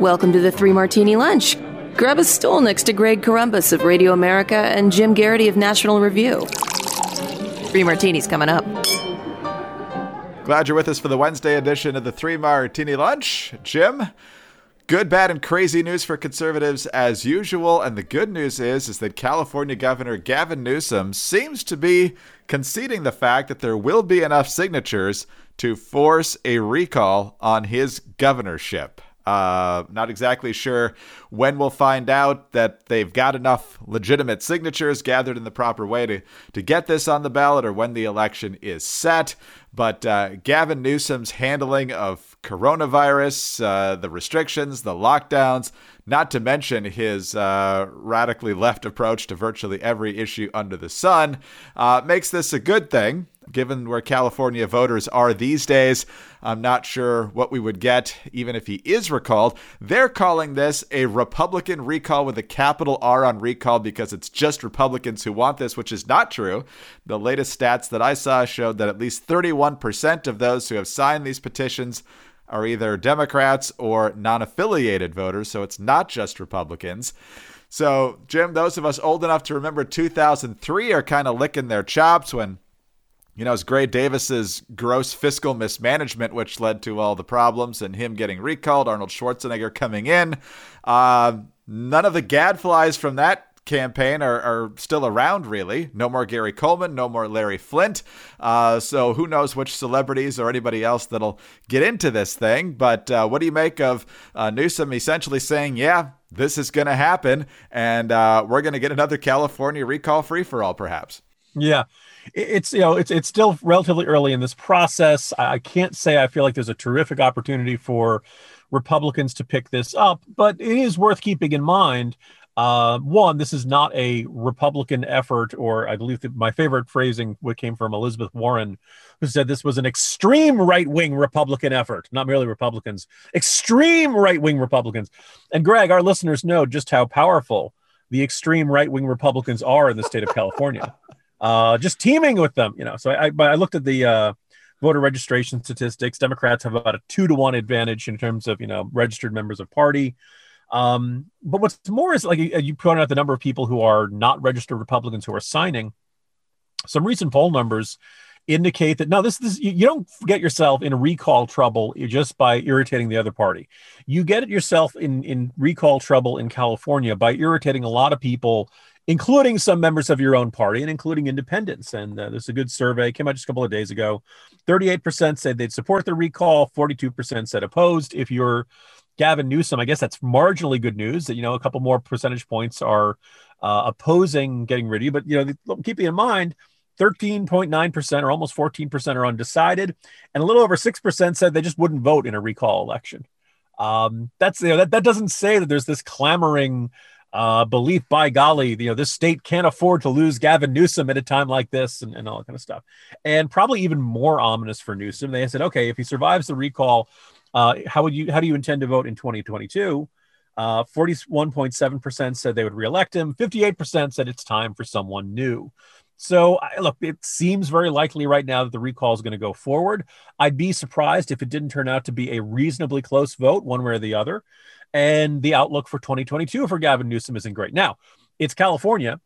Welcome to the Three Martini Lunch. Grab a stool next to Greg Corumbus of Radio America and Jim Garrity of National Review. Three Martini's coming up. Glad you're with us for the Wednesday edition of the Three Martini Lunch. Jim, good, bad, and crazy news for conservatives as usual. And the good news is that California Governor Gavin Newsom seems to be conceding the fact that there will be enough signatures to force a recall on his governorship. Not exactly sure when we'll find out that they've got enough legitimate signatures gathered in the proper way to get this on the ballot or when the election is set. But Gavin Newsom's handling of coronavirus, the restrictions, the lockdowns, not to mention his radically left approach to virtually every issue under the sun, makes this a good thing. Given where California voters are these days, I'm not sure what we would get even if he is recalled. They're calling this a Republican recall with a capital R on recall because it's just Republicans who want this, which is not true. The latest stats that I saw showed that at least 31% of those who have signed these petitions are either Democrats or non-affiliated voters, so it's not just Republicans. So, Jim, those of us old enough to remember 2003 are kind of licking their chops when, you know, it's Gray Davis's gross fiscal mismanagement, which led to all the problems and him getting recalled, Arnold Schwarzenegger coming in. None of the gadflies from that campaign are still around, really. No more Gary Coleman, no more Larry Flint. So who knows which celebrities or anybody else that'll get into this thing. But what do you make of Newsom essentially saying, yeah, this is going to happen, and we're going to get another California recall free-for-all, perhaps? Yeah, it's still relatively early in this process. I can't say I feel like there's a terrific opportunity for Republicans to pick this up, but it is worth keeping in mind. One, this is not a Republican effort, or I believe that my favorite phrasing came from Elizabeth Warren, who said this was an extreme right-wing Republican effort, not merely Republicans, extreme right-wing Republicans. And Greg, our listeners know just how powerful the extreme right-wing Republicans are in the state of California. Just teaming with them, you know. So I looked at the voter registration statistics. Democrats have about a 2-to-1 advantage in terms of, you know, registered members of party. But what's more is, like you pointed out, the number of people who are not registered Republicans who are signing. Some recent poll numbers indicate that, no, this you don't get yourself in recall trouble just by irritating the other party. You get yourself in recall trouble in California by irritating a lot of people, including some members of your own party and including independents. And there's a good survey, came out just a couple of days ago. 38% said they'd support the recall. 42% said opposed. If you're Gavin Newsom, I guess that's marginally good news that, you know, a couple more percentage points are opposing getting rid of you. But, you know, keeping in mind, 13.9% or almost 14% are undecided. And a little over 6% said they just wouldn't vote in a recall election. That's, you know, that doesn't say that there's this clamoring belief, by golly, you know, this state can't afford to lose Gavin Newsom at a time like this, and all that kind of stuff. And probably even more ominous for Newsom, they said, okay, if he survives the recall, how do you intend to vote in 2022? 41.7% said they would reelect him. 58% said it's time for someone new. So look, it seems very likely right now that the recall is going to go forward. I'd be surprised if it didn't turn out to be a reasonably close vote one way or the other. And the outlook for 2022 for Gavin Newsom isn't great. Now, it's California.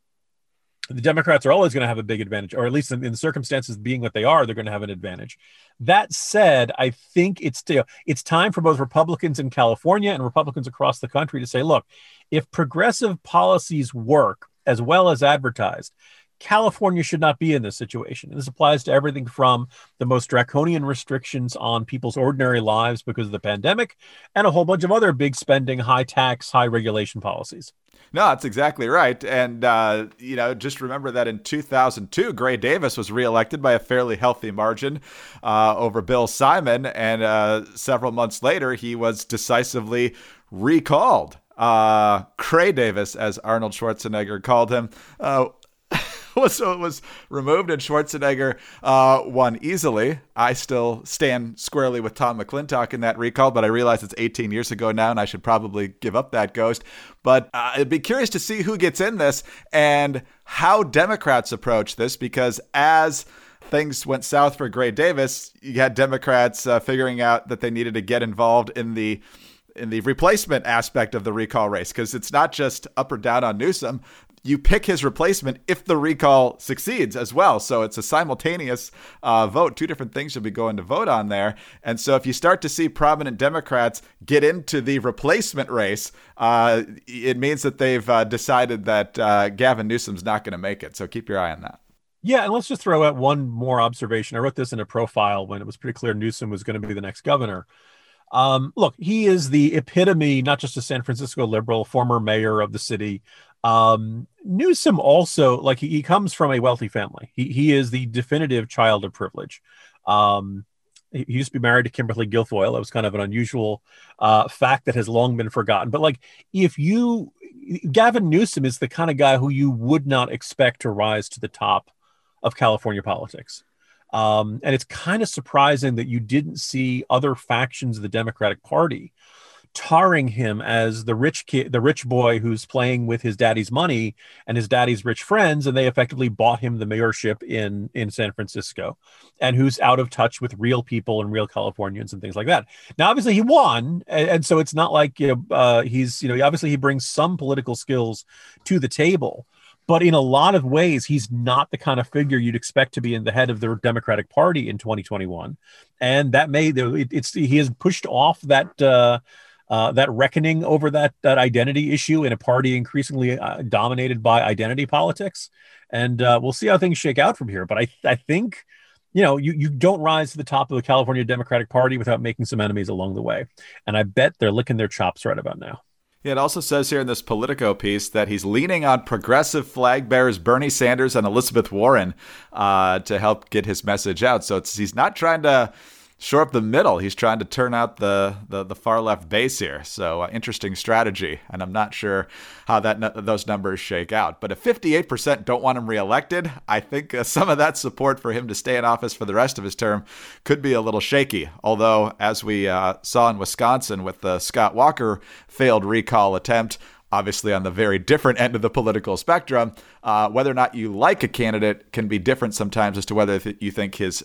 The Democrats are always going to have a big advantage, or at least in the circumstances being what they are, they're going to have an advantage. That said, I think it's time for both Republicans in California and Republicans across the country to say, look, if progressive policies work as well as advertised, California should not be in this situation. And this applies to everything from the most draconian restrictions on people's ordinary lives because of the pandemic and a whole bunch of other big spending, high tax, high regulation policies. No, that's exactly right. And, you know, just remember that in 2002, Gray Davis was reelected by a fairly healthy margin over Bill Simon. And several months later, he was decisively recalled. Gray Davis, as Arnold Schwarzenegger called him, so it was removed, and Schwarzenegger won easily. I still stand squarely with Tom McClintock in that recall, but I realize it's 18 years ago now, and I should probably give up that ghost. But I'd be curious to see who gets in this and how Democrats approach this, because as things went south for Gray Davis, you had Democrats figuring out that they needed to get involved in the in the replacement aspect of the recall race, because it's not just up or down on Newsom. You pick his replacement if the recall succeeds as well. So it's a simultaneous vote. Two different things you'll be going to vote on there. And so if you start to see prominent Democrats get into the replacement race, it means that they've decided that Gavin Newsom's not going to make it. So keep your eye on that. Yeah, and let's just throw out one more observation. I wrote this in a profile when it was pretty clear Newsom was going to be the next governor. Look, he is the epitome, not just a San Francisco liberal, former mayor of the city. Newsom also, like, he comes from a wealthy family. He is the definitive child of privilege. He used to be married to Kimberly Guilfoyle. That was kind of an unusual fact that has long been forgotten. But like, Gavin Newsom is the kind of guy who you would not expect to rise to the top of California politics. And it's kind of surprising that you didn't see other factions of the Democratic Party tarring him as the rich kid, the rich boy who's playing with his daddy's money and his daddy's rich friends. And they effectively bought him the mayorship in San Francisco, and who's out of touch with real people and real Californians and things like that. Now, obviously he won. And so it's not like, obviously he brings some political skills to the table. But in a lot of ways, he's not the kind of figure you'd expect to be in the head of the Democratic Party in 2021, and that he has pushed off that that reckoning over that identity issue in a party increasingly dominated by identity politics, and we'll see how things shake out from here. But I think, you don't rise to the top of the California Democratic Party without making some enemies along the way, and I bet they're licking their chops right about now. It also says here in this Politico piece that he's leaning on progressive flag bearers Bernie Sanders and Elizabeth Warren to help get his message out. So he's not trying to shore up the middle. He's trying to turn out the far left base here. So interesting strategy. And I'm not sure how those numbers shake out. But if 58% don't want him reelected, I think some of that support for him to stay in office for the rest of his term could be a little shaky. Although, as we saw in Wisconsin with the Scott Walker failed recall attempt, obviously on the very different end of the political spectrum, whether or not you like a candidate can be different sometimes as to whether you think his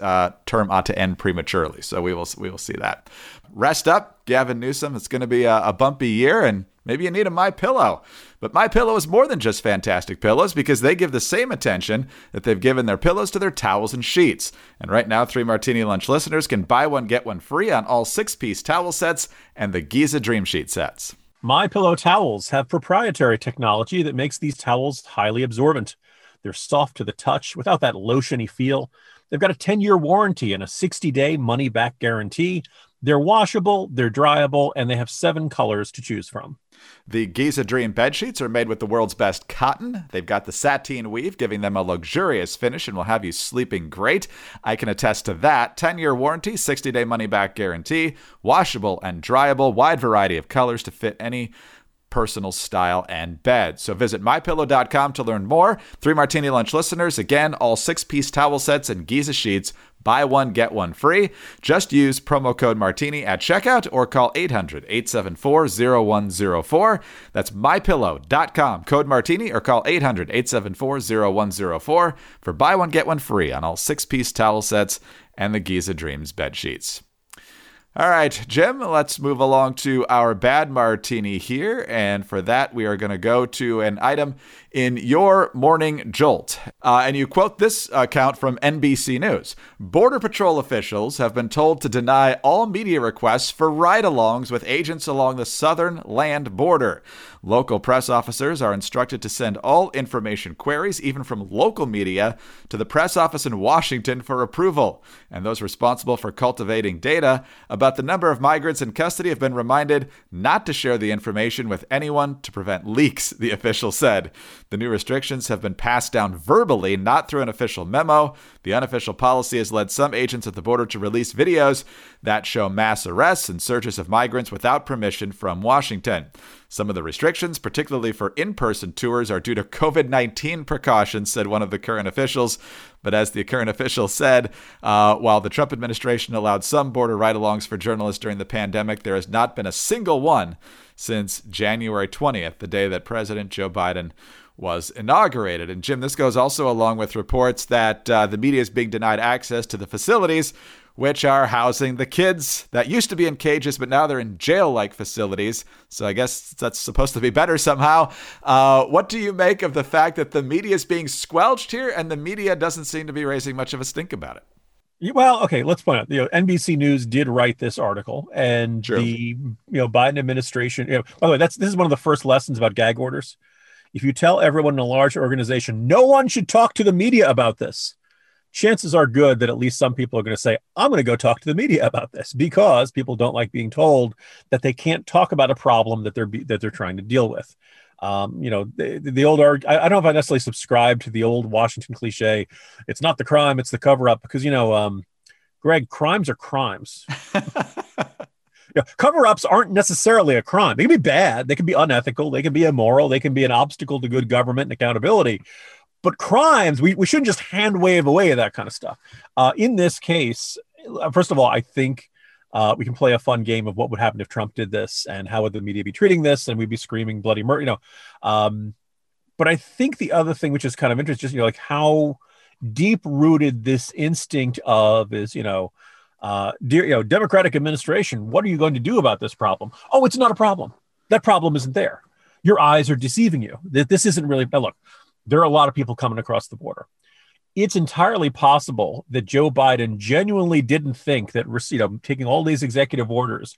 term ought to end prematurely. So we will see that. Rest up, Gavin Newsom. It's going to be a bumpy year, and maybe you need a MyPillow. But MyPillow is more than just fantastic pillows, because they give the same attention that they've given their pillows to their towels and sheets. And right now, 3 Martini Lunch listeners can buy one, get one free on all 6-piece towel sets and the Giza Dream Sheet sets. MyPillow towels have proprietary technology that makes these towels highly absorbent. They're soft to the touch without that lotiony feel. They've got a 10-year warranty and a 60-day money-back guarantee. They're washable, they're dryable, and they have 7 colors to choose from. The Giza Dream bed sheets are made with the world's best cotton. They've got the sateen weave, giving them a luxurious finish and will have you sleeping great. I can attest to that. 10-year warranty, 60-day money-back guarantee, washable and dryable, wide variety of colors to fit any personal style and bed. So visit MyPillow.com to learn more. 3 Martini Lunch listeners, again, all 6-piece towel sets and Giza sheets, buy one, get one free. Just use promo code Martini at checkout or call 800-874-0104. That's MyPillow.com, code Martini, or call 800-874-0104 for buy one, get one free on all 6-piece towel sets and the Giza Dreams bed sheets. All right, Jim, let's move along to our bad martini here. And for that, we are going to go to an item in your morning jolt. And you quote this account from NBC News. Border Patrol officials have been told to deny all media requests for ride-alongs with agents along the southern land border. Local press officers are instructed to send all information queries, even from local media, to the press office in Washington for approval. And those responsible for cultivating data about the number of migrants in custody have been reminded not to share the information with anyone to prevent leaks, the official said. The new restrictions have been passed down verbally, not through an official memo. The unofficial policy has led some agents at the border to release videos that show mass arrests and searches of migrants without permission from Washington. Some of the restrictions, particularly for in-person tours, are due to COVID-19 precautions, said one of the current officials. But as the current official said, while the Trump administration allowed some border ride-alongs for journalists during the pandemic, there has not been a single one since January 20th, the day that President Joe Biden was inaugurated. And Jim, this goes also along with reports that the media is being denied access to the facilities which are housing the kids that used to be in cages, but now they're in jail-like facilities. So I guess that's supposed to be better somehow. What do you make of the fact that the media is being squelched here and the media doesn't seem to be raising much of a stink about it? Well, okay, let's point out, NBC News did write this article, and True. The Biden administration, by the way, this is one of the first lessons about gag orders. If you tell everyone in a large organization, no one should talk to the media about this, chances are good that at least some people are going to say, I'm going to go talk to the media about this, because people don't like being told that they can't talk about a problem that they're trying to deal with. The old, I don't know if I necessarily subscribe to the old Washington cliche, it's not the crime, it's the cover up, because, Greg, crimes are crimes. Cover ups aren't necessarily a crime. They can be bad. They can be unethical. They can be immoral. They can be an obstacle to good government and accountability. But crimes, we shouldn't just hand wave away that kind of stuff. In this case, first of all, I think we can play a fun game of what would happen if Trump did this and how would the media be treating this, and we'd be screaming bloody murder, But I think the other thing, which is kind of interesting, is how deep rooted this instinct of is, Democratic administration, what are you going to do about this problem? Oh, it's not a problem. That problem isn't there. Your eyes are deceiving you. This isn't really. Now look, there are a lot of people coming across the border. It's entirely possible that Joe Biden genuinely didn't think that, taking all these executive orders,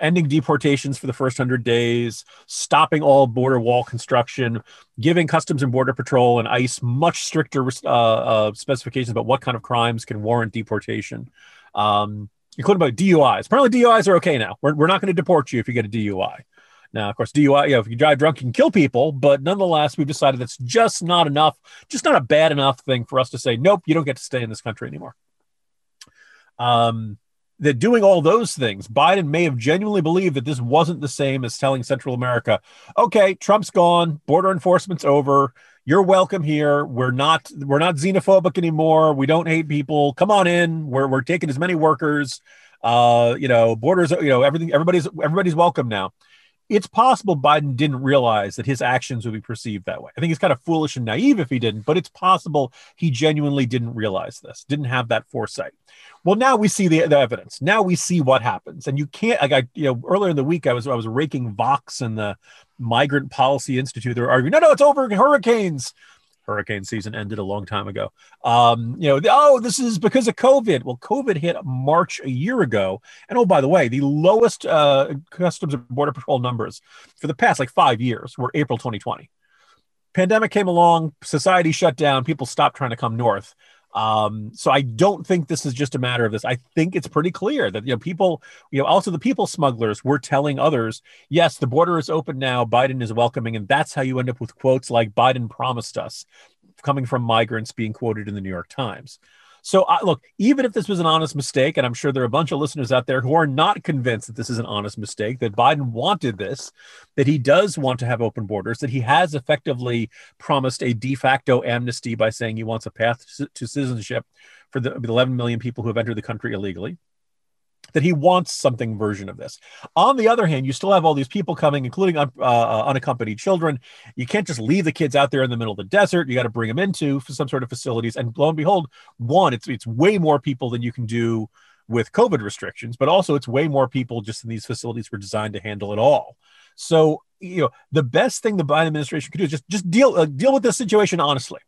ending deportations for the first 100 days, stopping all border wall construction, giving Customs and Border Patrol and ICE much stricter specifications about what kind of crimes can warrant deportation, including about DUIs. Apparently DUIs are okay now. We're not going to deport you if you get a DUI. Now, of course, DUI, if you drive drunk, you can kill people. But nonetheless, we've decided that's just not enough, just not a bad enough thing for us to say, nope, you don't get to stay in this country anymore. That doing all those things, Biden may have genuinely believed that this wasn't the same as telling Central America, okay, Trump's gone, border enforcement's over, you're welcome here. We're not xenophobic anymore. We don't hate people. Come on in. We're taking as many workers. Borders. Everything. Everybody's welcome now. It's possible Biden didn't realize that his actions would be perceived that way. I think he's kind of foolish and naive if he didn't, but it's possible he genuinely didn't realize this, didn't have that foresight. Well, now we see the evidence. Now we see what happens. And you can't, earlier in the week, I was raking Vox and the Migrant Policy Institute. They were arguing, no, it's over hurricanes. Hurricane season ended a long time ago. This is because of COVID. Well, COVID hit March a year ago. And oh, by the way, the lowest Customs and Border Patrol numbers for the past 5 years were April 2020. Pandemic came along, society shut down, people stopped trying to come north. So I don't think this is just a matter of this. I think it's pretty clear that, people, also the people smugglers were telling others, yes, the border is open now. Biden is welcoming. And that's how you end up with quotes like Biden promised us, coming from migrants being quoted in the New York Times. So look, even if this was an honest mistake, and I'm sure there are a bunch of listeners out there who are not convinced that this is an honest mistake, that Biden wanted this, that he does want to have open borders, that he has effectively promised a de facto amnesty by saying he wants a path to citizenship for the 11 million people who have entered the country illegally, that he wants something version of this. On the other hand, you still have all these people coming, including unaccompanied children. You can't just leave the kids out there in the middle of the desert. You got to bring them into some sort of facilities. And lo and behold, one, it's way more people than you can do with COVID restrictions, but also it's way more people just in these facilities were designed to handle it all. So, the best thing the Biden administration could do is just deal with this situation honestly.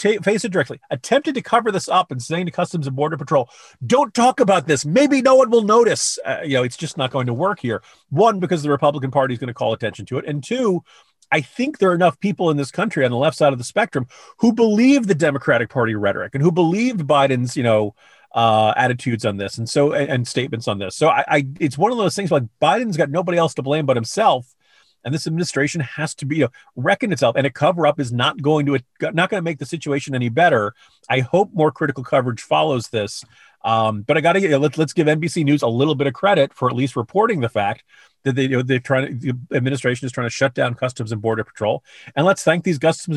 Face it directly, attempted to cover this up and saying to Customs and Border Patrol, don't talk about this. Maybe no one will notice. It's just not going to work here. One, because the Republican Party is going to call attention to it. And two, I think there are enough people in this country on the left side of the spectrum who believe the Democratic Party rhetoric and who believed Biden's, attitudes on this and statements on this. So it's one of those things like Biden's got nobody else to blame but himself. And this administration has to be reckon itself, and a cover up is not going to make the situation any better. I hope more critical coverage follows this, but I got to let's give NBC News a little bit of credit for at least reporting the fact that the administration is trying to shut down Customs and Border Patrol, and let's thank these Customs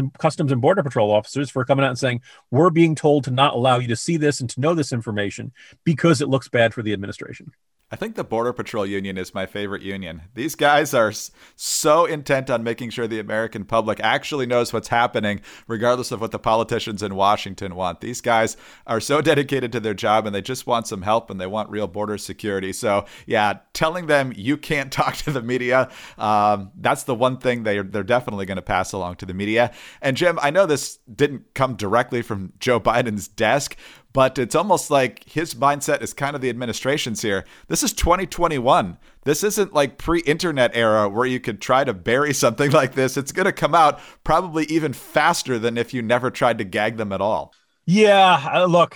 and Border Patrol officers for coming out and saying we're being told to not allow you to see this and to know this information because it looks bad for the administration. I think the Border Patrol union is my favorite union. These guys are so intent on making sure the American public actually knows what's happening, regardless of what the politicians in Washington want. These guys are so dedicated to their job, and they just want some help, and they want real border security. So, yeah, telling them you can't talk to the media, that's the one thing they're definitely going to pass along to the media. And, Jim, I know this didn't come directly from Joe Biden's desk, but it's almost like his mindset is kind of the administration's here. This is 2021. This isn't like pre-internet era where you could try to bury something like this. It's going to come out probably even faster than if you never tried to gag them at all. Yeah, look,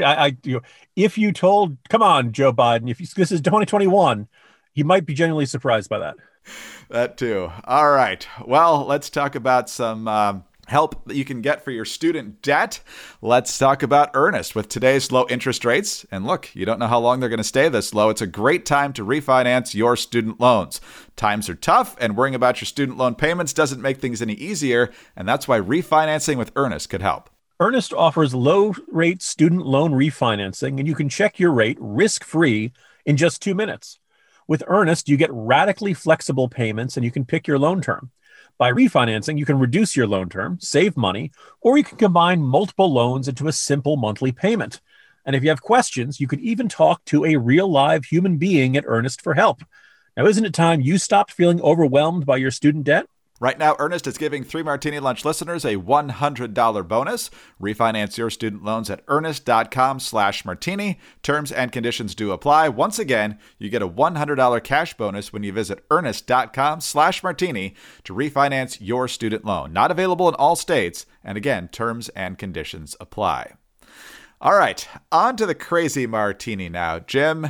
if you told, come on, Joe Biden, if this is 2021, you might be genuinely surprised by that. That too. All right. Well, let's talk about some help that you can get for your student debt. Let's talk about Earnest. With today's low interest rates, and look, you don't know how long they're going to stay this low, it's a great time to refinance your student loans. Times are tough, and worrying about your student loan payments doesn't make things any easier, and that's why refinancing with Earnest could help. Earnest offers low-rate student loan refinancing, and you can check your rate risk-free in just 2 minutes. With Earnest, you get radically flexible payments, and you can pick your loan term. By refinancing, you can reduce your loan term, save money, or you can combine multiple loans into a simple monthly payment. And if you have questions, you could even talk to a real live human being at Earnest for help. Now, isn't it time you stopped feeling overwhelmed by your student debt? Right now, Earnest is giving Three Martini Lunch listeners a $100 bonus. Refinance your student loans at earnest.com/martini. Terms and conditions do apply. Once again, you get a $100 cash bonus when you visit earnest.com/martini to refinance your student loan. Not available in all states. And again, terms and conditions apply. All right, on to the crazy martini now, Jim.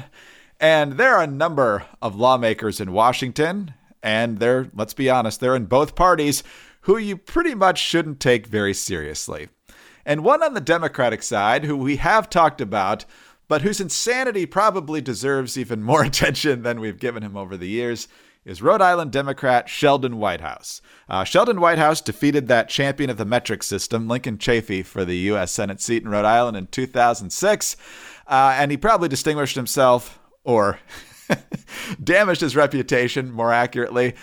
And there are a number of lawmakers in Washington, and they're, let's be honest, they're in both parties, who you pretty much shouldn't take very seriously. And one on the Democratic side, who we have talked about, but whose insanity probably deserves even more attention than we've given him over the years, is Rhode Island Democrat Sheldon Whitehouse. Sheldon Whitehouse defeated that champion of the metric system, Lincoln Chafee, for the U.S. Senate seat in Rhode Island in 2006. And he probably distinguished himself, or damaged his reputation, more accurately,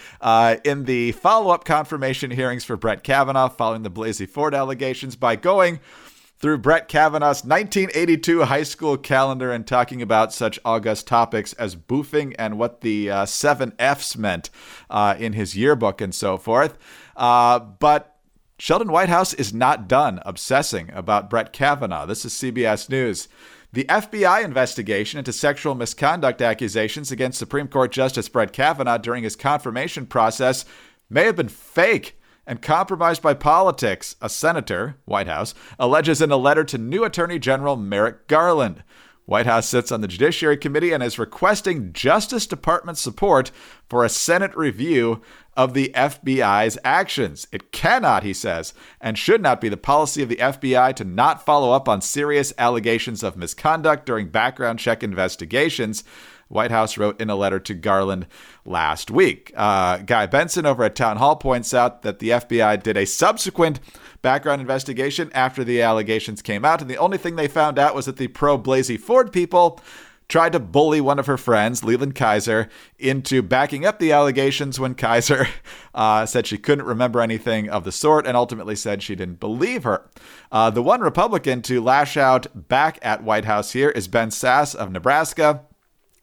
in the follow-up confirmation hearings for Brett Kavanaugh following the Blasey Ford allegations by going through Brett Kavanaugh's 1982 high school calendar and talking about such august topics as boofing and what the seven Fs meant in his yearbook and so forth. But Sheldon Whitehouse is not done obsessing about Brett Kavanaugh. This is CBS News. The FBI investigation into sexual misconduct accusations against Supreme Court Justice Brett Kavanaugh during his confirmation process may have been fake and compromised by politics, a senator, Whitehouse, alleges in a letter to new Attorney General Merrick Garland. Whitehouse sits on the Judiciary Committee and is requesting Justice Department support for a Senate review of the FBI's actions. It cannot, he says, and should not be the policy of the FBI to not follow up on serious allegations of misconduct during background check investigations, Whitehouse wrote in a letter to Garland last week. Guy Benson over at Town Hall points out that the FBI did a subsequent background investigation after the allegations came out, and the only thing they found out was that the pro-Blasey Ford people tried to bully one of her friends, Leland Kaiser, into backing up the allegations when Kaiser said she couldn't remember anything of the sort and ultimately said she didn't believe her. The one Republican to lash out back at White House here is Ben Sasse of Nebraska,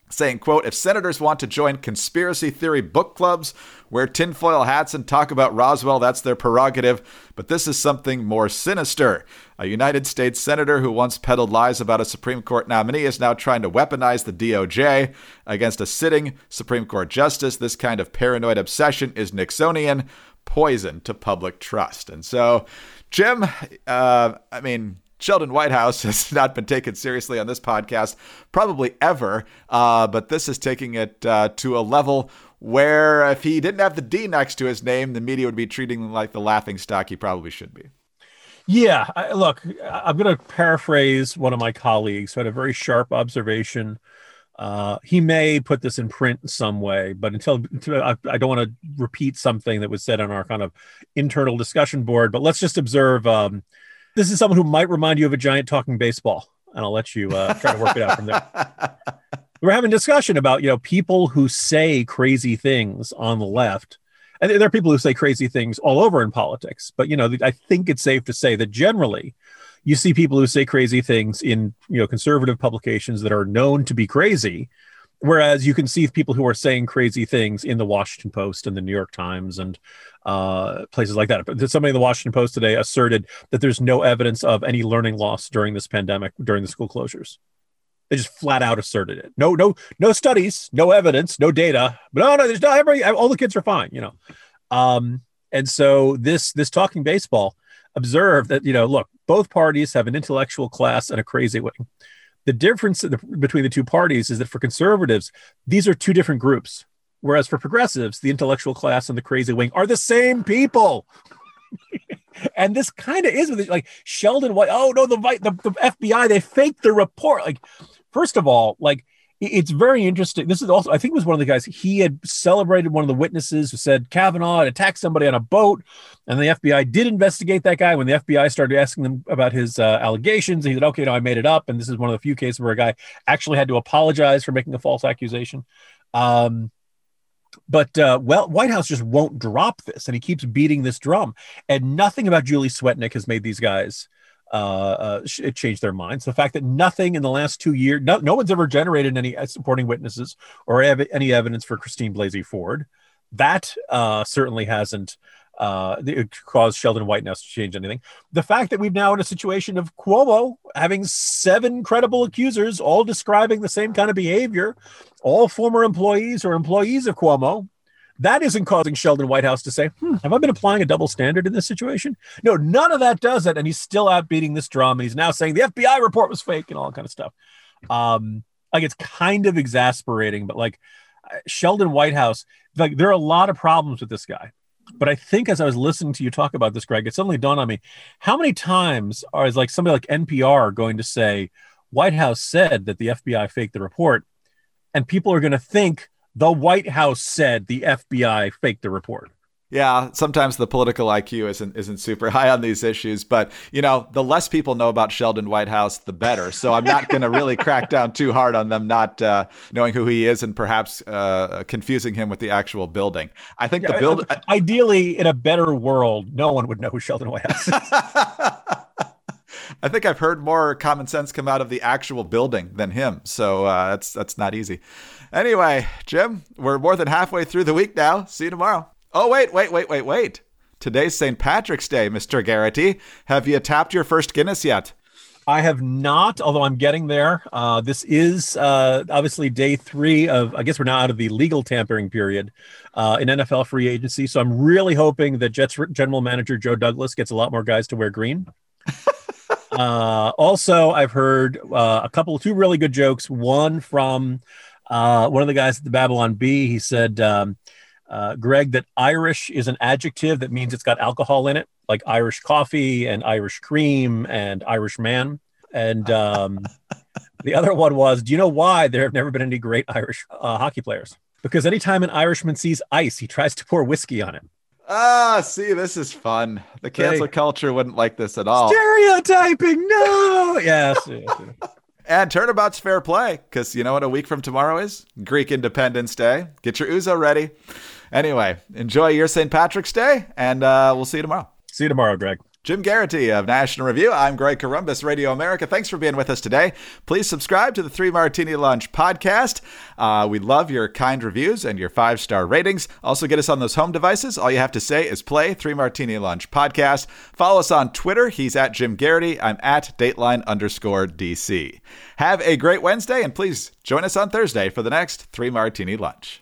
saying, quote, if senators want to join conspiracy theory book clubs, wear tinfoil hats and talk about Roswell, that's their prerogative. But this is something more sinister. A United States senator who once peddled lies about a Supreme Court nominee is now trying to weaponize the DOJ against a sitting Supreme Court justice. This kind of paranoid obsession is Nixonian poison to public trust. And so, Jim, Sheldon Whitehouse has not been taken seriously on this podcast probably ever, but this is taking it to a level where if he didn't have the D next to his name, the media would be treating him like the laughingstock he probably should be. Yeah, look, I'm going to paraphrase one of my colleagues who had a very sharp observation. He may put this in print in some way, but until I don't want to repeat something that was said on our kind of internal discussion board, but let's just observe... this is someone who might remind you of a giant talking baseball, and I'll let you try to work it out from there. we're having a discussion about, you know, people who say crazy things on the left. And there are people who say crazy things all over in politics. But, you know, I think it's safe to say that generally you see people who say crazy things in, you know, conservative publications that are known to be crazy, whereas you can see people who are saying crazy things in the Washington Post and the New York Times and places like that. Somebody in the Washington Post today asserted that there's no evidence of any learning loss during this pandemic, during the school closures. They just flat out asserted it. No studies, no evidence, no data. But no, there's not. All the kids are fine, you know. And so this Talking Baseball observed that, you know, look, both parties have an intellectual class and a crazy wing. The difference between the two parties is that for conservatives, these are two different groups, whereas for progressives, the intellectual class and the crazy wing are the same people. And this kind of is with, like, Sheldon White. Oh no, the FBI, they faked the report. Like, first of all, like, it's very interesting. This is also, I think, was one of the guys, he had celebrated one of the witnesses who said Kavanaugh had attacked somebody on a boat, and the FBI did investigate that guy. When the FBI started asking them about his allegations, he said, okay, no, I made it up. And this is one of the few cases where a guy actually had to apologize for making a false accusation. But White House just won't drop this, and he keeps beating this drum. And nothing about Julie Swetnick has made these guys change their minds. The fact that nothing in the last 2 years, no one's ever generated any supporting witnesses or any evidence for Christine Blasey Ford, that certainly hasn't caused Sheldon Whitehouse to change anything. The fact that we've now in a situation of Cuomo having 7 credible accusers, all describing the same kind of behavior, all former employees or employees of Cuomo, that isn't causing Sheldon Whitehouse to say, have I been applying a double standard in this situation? No, none of that does it. And he's still out beating this drum. He's now saying the FBI report was fake and all that kind of stuff. Like, it's kind of exasperating, but like Sheldon Whitehouse, like, there are a lot of problems with this guy. But I think as I was listening to you talk about this, Greg, it suddenly dawned on me, how many times is like somebody like NPR going to say, Whitehouse said that the FBI faked the report, and people are going to think, the White House said the FBI faked the report. Yeah, sometimes the political IQ isn't super high on these issues, but, you know, the less people know about Sheldon Whitehouse, the better. So I'm not going to really crack down too hard on them not knowing who he is and perhaps confusing him with the actual building. I think the build. Ideally, in a better world, no one would know who Sheldon Whitehouse is. I think I've heard more common sense come out of the actual building than him. So that's not easy. Anyway, Jim, we're more than halfway through the week now. See you tomorrow. Oh, wait. Today's St. Patrick's Day, Mr. Garrity. Have you tapped your first Guinness yet? I have not, although I'm getting there. This is obviously day 3 of, I guess we're now out of the legal tampering period in NFL free agency. So I'm really hoping that Jets general manager Joe Douglas gets a lot more guys to wear green. Also, I've heard two really good jokes. One from one of the guys at the Babylon Bee. He said, Greg, that Irish is an adjective that means it's got alcohol in it, like Irish coffee and Irish cream and Irish man. And the other one was, do you know why there have never been any great Irish hockey players? Because anytime an Irishman sees ice, he tries to pour whiskey on it. Ah, see, this is fun. The cancel culture wouldn't like this at all. Stereotyping, no! Yes. And turnabout's fair play, because you know what a week from tomorrow is? Greek Independence Day. Get your ouzo ready. Anyway, enjoy your St. Patrick's Day, and we'll see you tomorrow. See you tomorrow, Greg. Jim Garrity of National Review. I'm Greg Corumbus, Radio America. Thanks for being with us today. Please subscribe to the 3 Martini Lunch podcast. We love your kind reviews and your 5-star ratings. Also, get us on those home devices. All you have to say is play 3 Martini Lunch podcast. Follow us on Twitter. He's at Jim Garrity. I'm at Dateline_DC. Have a great Wednesday, and please join us on Thursday for the next 3 Martini Lunch.